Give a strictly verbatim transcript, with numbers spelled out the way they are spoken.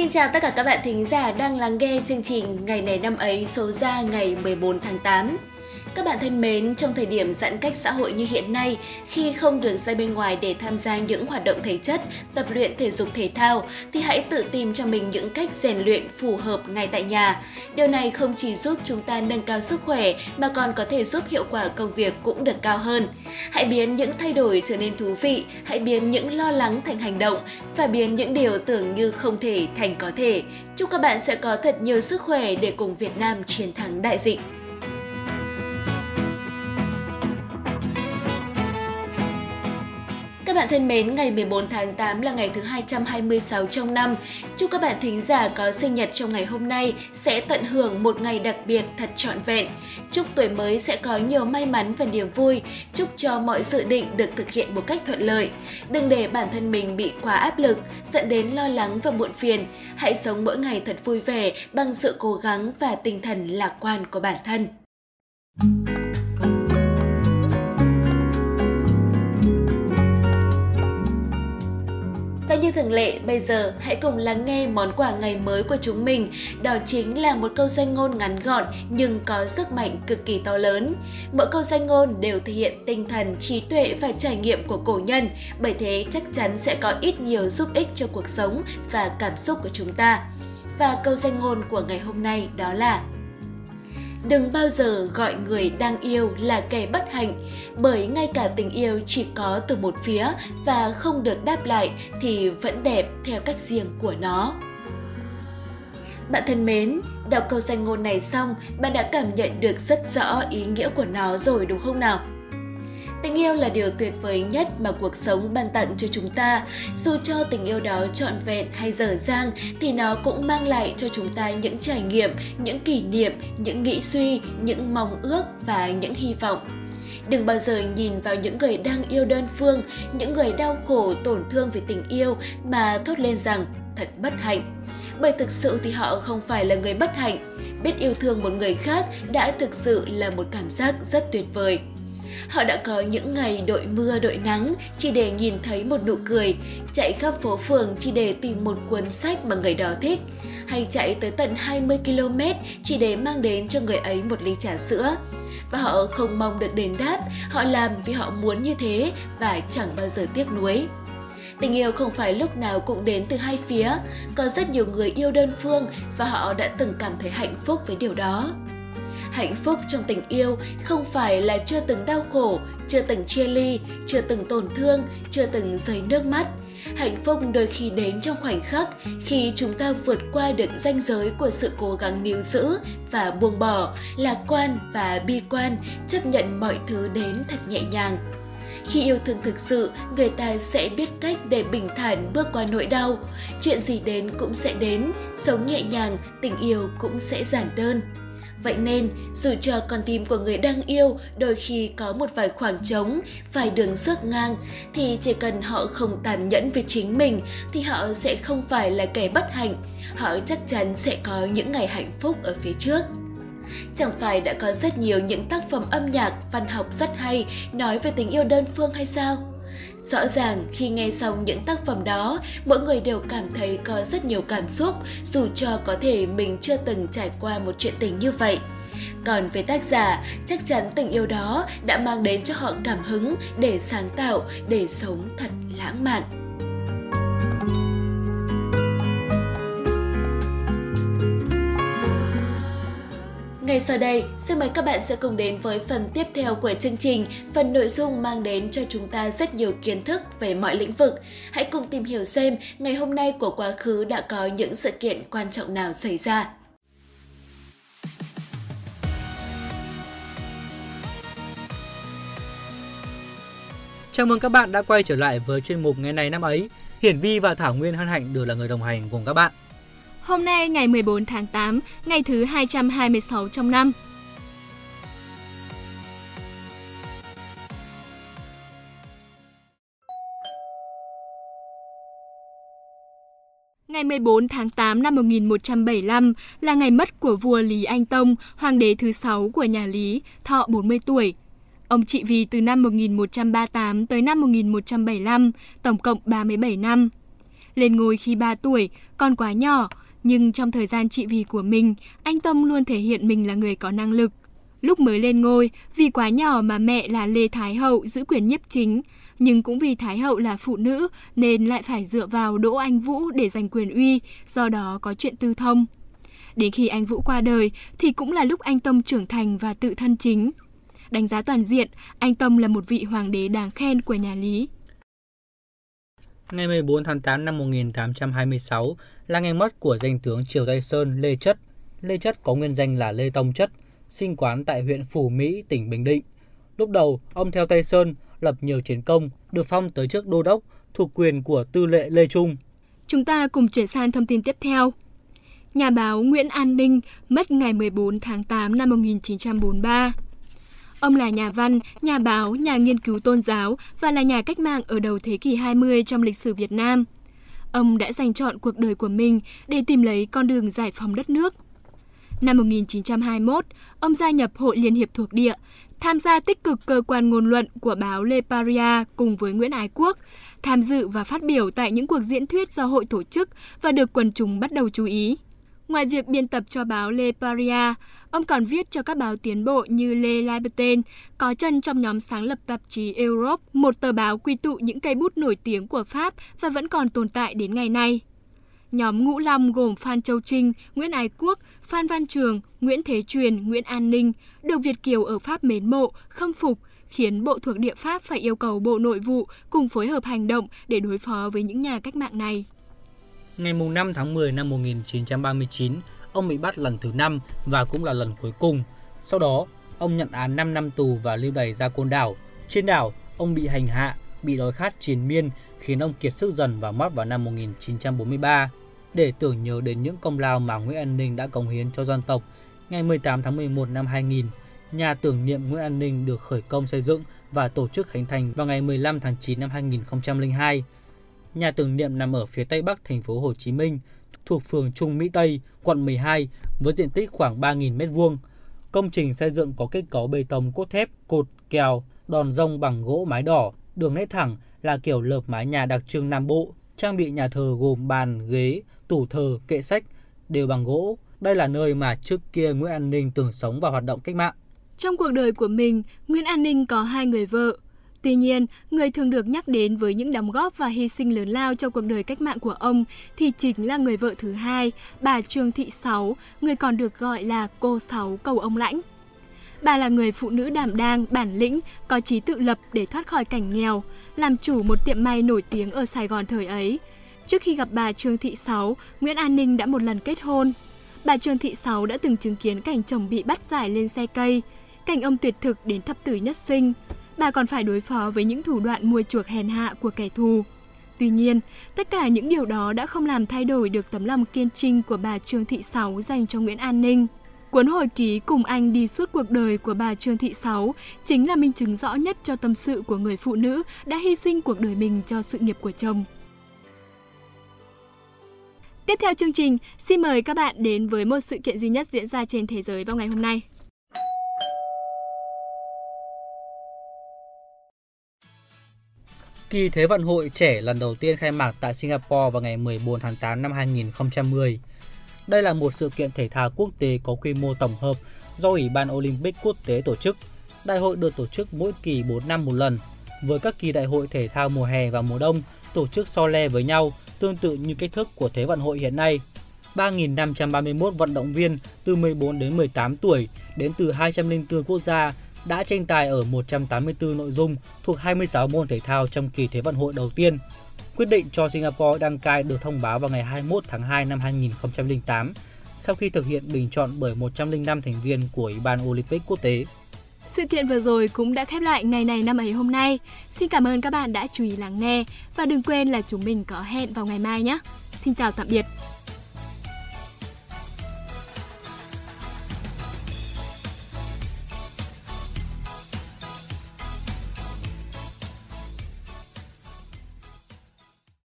Xin chào tất cả các bạn thính giả đang lắng nghe chương trình Ngày này năm ấy số ra ngày mười bốn tháng tám. Các bạn thân mến, trong thời điểm giãn cách xã hội như hiện nay, khi không được ra bên ngoài để tham gia những hoạt động thể chất, tập luyện thể dục thể thao, thì hãy tự tìm cho mình những cách rèn luyện phù hợp ngay tại nhà. Điều này không chỉ giúp chúng ta nâng cao sức khỏe mà còn có thể giúp hiệu quả công việc cũng được cao hơn. Hãy biến những thay đổi trở nên thú vị, hãy biến những lo lắng thành hành động và biến những điều tưởng như không thể thành có thể. Chúc các bạn sẽ có thật nhiều sức khỏe để cùng Việt Nam chiến thắng đại dịch. Các bạn thân mến, ngày mười bốn tháng tám là ngày thứ hai trăm hai mươi sáu trong năm. Chúc các bạn thính giả có sinh nhật trong ngày hôm nay sẽ tận hưởng một ngày đặc biệt thật trọn vẹn. Chúc tuổi mới sẽ có nhiều may mắn và niềm vui. Chúc cho mọi dự định được thực hiện một cách thuận lợi. Đừng để bản thân mình bị quá áp lực, dẫn đến lo lắng và muộn phiền. Hãy sống mỗi ngày thật vui vẻ bằng sự cố gắng và tinh thần lạc quan của bản thân. Và như thường lệ, bây giờ hãy cùng lắng nghe món quà ngày mới của chúng mình. Đó chính là một câu danh ngôn ngắn gọn nhưng có sức mạnh cực kỳ to lớn. Mỗi câu danh ngôn đều thể hiện tinh thần, trí tuệ và trải nghiệm của cổ nhân. Bởi thế chắc chắn sẽ có ít nhiều giúp ích cho cuộc sống và cảm xúc của chúng ta. Và câu danh ngôn của ngày hôm nay đó là: đừng bao giờ gọi người đang yêu là kẻ bất hạnh, bởi ngay cả tình yêu chỉ có từ một phía và không được đáp lại thì vẫn đẹp theo cách riêng của nó. Bạn thân mến, đọc câu danh ngôn này xong, bạn đã cảm nhận được rất rõ ý nghĩa của nó rồi đúng không nào? Tình yêu là điều tuyệt vời nhất mà cuộc sống ban tặng cho chúng ta. Dù cho tình yêu đó trọn vẹn hay dở dang thì nó cũng mang lại cho chúng ta những trải nghiệm, những kỷ niệm, những nghĩ suy, những mong ước và những hy vọng. Đừng bao giờ nhìn vào những người đang yêu đơn phương, những người đau khổ, tổn thương vì tình yêu mà thốt lên rằng thật bất hạnh. Bởi thực sự thì họ không phải là người bất hạnh. Biết yêu thương một người khác đã thực sự là một cảm giác rất tuyệt vời. Họ đã có những ngày đội mưa đội nắng chỉ để nhìn thấy một nụ cười, chạy khắp phố phường chỉ để tìm một cuốn sách mà người đó thích, hay chạy tới tận hai mươi ki lô mét chỉ để mang đến cho người ấy một ly trà sữa. Và họ không mong được đền đáp, họ làm vì họ muốn như thế và chẳng bao giờ tiếc nuối. Tình yêu không phải lúc nào cũng đến từ hai phía, có rất nhiều người yêu đơn phương và họ đã từng cảm thấy hạnh phúc với điều đó. Hạnh phúc trong tình yêu không phải là chưa từng đau khổ, chưa từng chia ly, chưa từng tổn thương, chưa từng rơi nước mắt. Hạnh phúc đôi khi đến trong khoảnh khắc khi chúng ta vượt qua được ranh giới của sự cố gắng níu giữ và buông bỏ, lạc quan và bi quan, chấp nhận mọi thứ đến thật nhẹ nhàng. Khi yêu thương thực sự, người ta sẽ biết cách để bình thản bước qua nỗi đau. Chuyện gì đến cũng sẽ đến, sống nhẹ nhàng, tình yêu cũng sẽ giản đơn. Vậy nên, dù cho con tim của người đang yêu đôi khi có một vài khoảng trống, vài đường xước ngang, thì chỉ cần họ không tàn nhẫn với chính mình thì họ sẽ không phải là kẻ bất hạnh. Họ chắc chắn sẽ có những ngày hạnh phúc ở phía trước. Chẳng phải đã có rất nhiều những tác phẩm âm nhạc, văn học rất hay nói về tình yêu đơn phương hay sao? Rõ ràng khi nghe xong những tác phẩm đó, mỗi người đều cảm thấy có rất nhiều cảm xúc, dù cho có thể mình chưa từng trải qua một chuyện tình như vậy. Còn về tác giả, chắc chắn tình yêu đó đã mang đến cho họ cảm hứng để sáng tạo, để sống thật lãng mạn. Ngay sau đây, xin mời các bạn sẽ cùng đến với phần tiếp theo của chương trình, phần nội dung mang đến cho chúng ta rất nhiều kiến thức về mọi lĩnh vực. Hãy cùng tìm hiểu xem ngày hôm nay của quá khứ đã có những sự kiện quan trọng nào xảy ra. Chào mừng các bạn đã quay trở lại với chuyên mục Ngày này năm ấy. Hiển Vy và Thảo Nguyên Hân Hạnh đều là người đồng hành cùng các bạn. Hôm nay ngày mười bốn tháng tám, ngày thứ hai trăm hai mươi sáu trong năm. Ngày mười bốn tháng tám năm một nghìn một trăm bảy mươi lăm là ngày mất của vua Lý Anh Tông, hoàng đế thứ sáu của nhà Lý, thọ bốn mươi tuổi. Ông trị vì từ năm một nghìn một trăm ba mươi tám tới năm một nghìn một trăm bảy mươi lăm, tổng cộng ba mươi bảy năm. Lên ngôi khi ba tuổi, còn quá nhỏ, nhưng trong thời gian trị vì của mình, anh Tông luôn thể hiện mình là người có năng lực. Lúc mới lên ngôi, vì quá nhỏ mà mẹ là Lê Thái Hậu giữ quyền nhiếp chính, nhưng cũng vì Thái Hậu là phụ nữ nên lại phải dựa vào Đỗ Anh Vũ để giành quyền uy, do đó có chuyện tư thông. Đến khi anh Vũ qua đời thì cũng là lúc anh Tông trưởng thành và tự thân chính. Đánh giá toàn diện, anh Tông là một vị hoàng đế đáng khen của nhà Lý. Ngày mười bốn tháng tám năm một nghìn tám trăm hai mươi sáu là ngày mất của danh tướng Triều Tây Sơn Lê Chất. Lê Chất có nguyên danh là Lê Tông Chất, sinh quán tại huyện Phù Mỹ, tỉnh Bình Định. Lúc đầu, ông theo Tây Sơn, lập nhiều chiến công, được phong tới chức đô đốc, thuộc quyền của tư lệ Lê Trung. Chúng ta cùng chuyển sang thông tin tiếp theo. Nhà báo Nguyễn An Ninh mất ngày mười bốn tháng tám năm một nghìn chín trăm bốn mươi ba. Ông là nhà văn, nhà báo, nhà nghiên cứu tôn giáo và là nhà cách mạng ở đầu thế kỷ hai mươi trong lịch sử Việt Nam. Ông đã dành trọn cuộc đời của mình để tìm lấy con đường giải phóng đất nước. Năm một nghìn chín trăm hai mươi mốt, ông gia nhập Hội Liên hiệp thuộc địa, tham gia tích cực cơ quan ngôn luận của báo Le Paria cùng với Nguyễn Ái Quốc, tham dự và phát biểu tại những cuộc diễn thuyết do hội tổ chức và được quần chúng bắt đầu chú ý. Ngoài việc biên tập cho báo Le Paria, ông còn viết cho các báo tiến bộ như Lê Libertin, có chân trong nhóm sáng lập tạp chí Europe, một tờ báo quy tụ những cây bút nổi tiếng của Pháp và vẫn còn tồn tại đến ngày nay. Nhóm Ngũ Long gồm Phan Châu Trinh, Nguyễn Ái Quốc, Phan Văn Trường, Nguyễn Thế Truyền, Nguyễn An Ninh được Việt kiều ở Pháp mến mộ, khâm phục, khiến bộ thuộc địa Pháp phải yêu cầu Bộ Nội vụ cùng phối hợp hành động để đối phó với những nhà cách mạng này. Ngày năm tháng mười năm một nghìn chín trăm ba mươi chín, ông bị bắt lần thứ năm và cũng là lần cuối cùng. Sau đó, ông nhận án năm năm tù và lưu đày ra Côn Đảo. Trên đảo, ông bị hành hạ, bị đói khát triền miên, khiến ông kiệt sức dần và mất vào năm một nghìn chín trăm bốn mươi ba. Để tưởng nhớ đến những công lao mà Nguyễn An Ninh đã cống hiến cho dân tộc, ngày mười tám tháng mười một năm hai nghìn, nhà tưởng niệm Nguyễn An Ninh được khởi công xây dựng và tổ chức khánh thành vào ngày mười lăm tháng chín năm hai nghìn không trăm lẻ hai. Nhà tưởng niệm nằm ở phía tây bắc thành phố Hồ Chí Minh, thuộc phường Trung Mỹ Tây, quận mười hai, với diện tích khoảng ba nghìn mét vuông. Công trình xây dựng có kết cấu bê tông cốt thép, cột, kèo, đòn rông bằng gỗ mái đỏ, đường nét thẳng là kiểu lợp mái nhà đặc trưng Nam Bộ. Trang bị nhà thờ gồm bàn, ghế, tủ thờ, kệ sách, đều bằng gỗ. Đây là nơi mà trước kia Nguyễn An Ninh từng sống và hoạt động cách mạng. Trong cuộc đời của mình, Nguyễn An Ninh có hai người vợ. Tuy nhiên, người thường được nhắc đến với những đóng góp và hy sinh lớn lao cho cuộc đời cách mạng của ông thì chính là người vợ thứ hai, bà Trương Thị Sáu, người còn được gọi là cô Sáu Cầu Ông Lãnh. Bà là người phụ nữ đảm đang, bản lĩnh, có chí tự lập để thoát khỏi cảnh nghèo, làm chủ một tiệm may nổi tiếng ở Sài Gòn thời ấy. Trước khi gặp bà Trương Thị Sáu, Nguyễn An Ninh đã một lần kết hôn. Bà Trương Thị Sáu đã từng chứng kiến cảnh chồng bị bắt giải lên xe cây, cảnh ông tuyệt thực đến thập tử nhất sinh. Bà còn phải đối phó với những thủ đoạn mua chuộc hèn hạ của kẻ thù. Tuy nhiên, tất cả những điều đó đã không làm thay đổi được tấm lòng kiên trinh của bà Trương Thị Sáu dành cho Nguyễn An Ninh. Cuốn hồi ký cùng anh đi suốt cuộc đời của bà Trương Thị Sáu chính là minh chứng rõ nhất cho tâm sự của người phụ nữ đã hy sinh cuộc đời mình cho sự nghiệp của chồng. Tiếp theo chương trình, xin mời các bạn đến với một sự kiện duy nhất diễn ra trên thế giới vào ngày hôm nay. Kỳ Thế vận hội trẻ lần đầu tiên khai mạc tại Singapore vào ngày mười bốn tháng tám năm hai nghìn không trăm mười. Đây là một sự kiện thể thao quốc tế có quy mô tổng hợp do Ủy ban Olympic quốc tế tổ chức. Đại hội được tổ chức mỗi kỳ bốn năm một lần, với các kỳ đại hội thể thao mùa hè và mùa đông tổ chức so le với nhau, tương tự như cách thức của Thế vận hội hiện nay. ba nghìn năm trăm ba mươi mốt vận động viên từ mười bốn đến mười tám tuổi đến từ hai trăm lẻ bốn quốc gia đã tranh tài ở một trăm tám mươi tư nội dung thuộc hai mươi sáu môn thể thao trong kỳ Thế vận hội đầu tiên. Quyết định cho Singapore đăng cai được thông báo vào ngày hai mươi mốt tháng hai năm hai nghìn không trăm lẻ tám sau khi thực hiện bình chọn bởi một trăm lẻ năm thành viên của Ủy ban Olympic quốc tế. Sự kiện vừa rồi cũng đã khép lại ngày này năm ấy hôm nay. Xin cảm ơn các bạn đã chú ý lắng nghe và đừng quên là chúng mình có hẹn vào ngày mai nhé. Xin chào tạm biệt.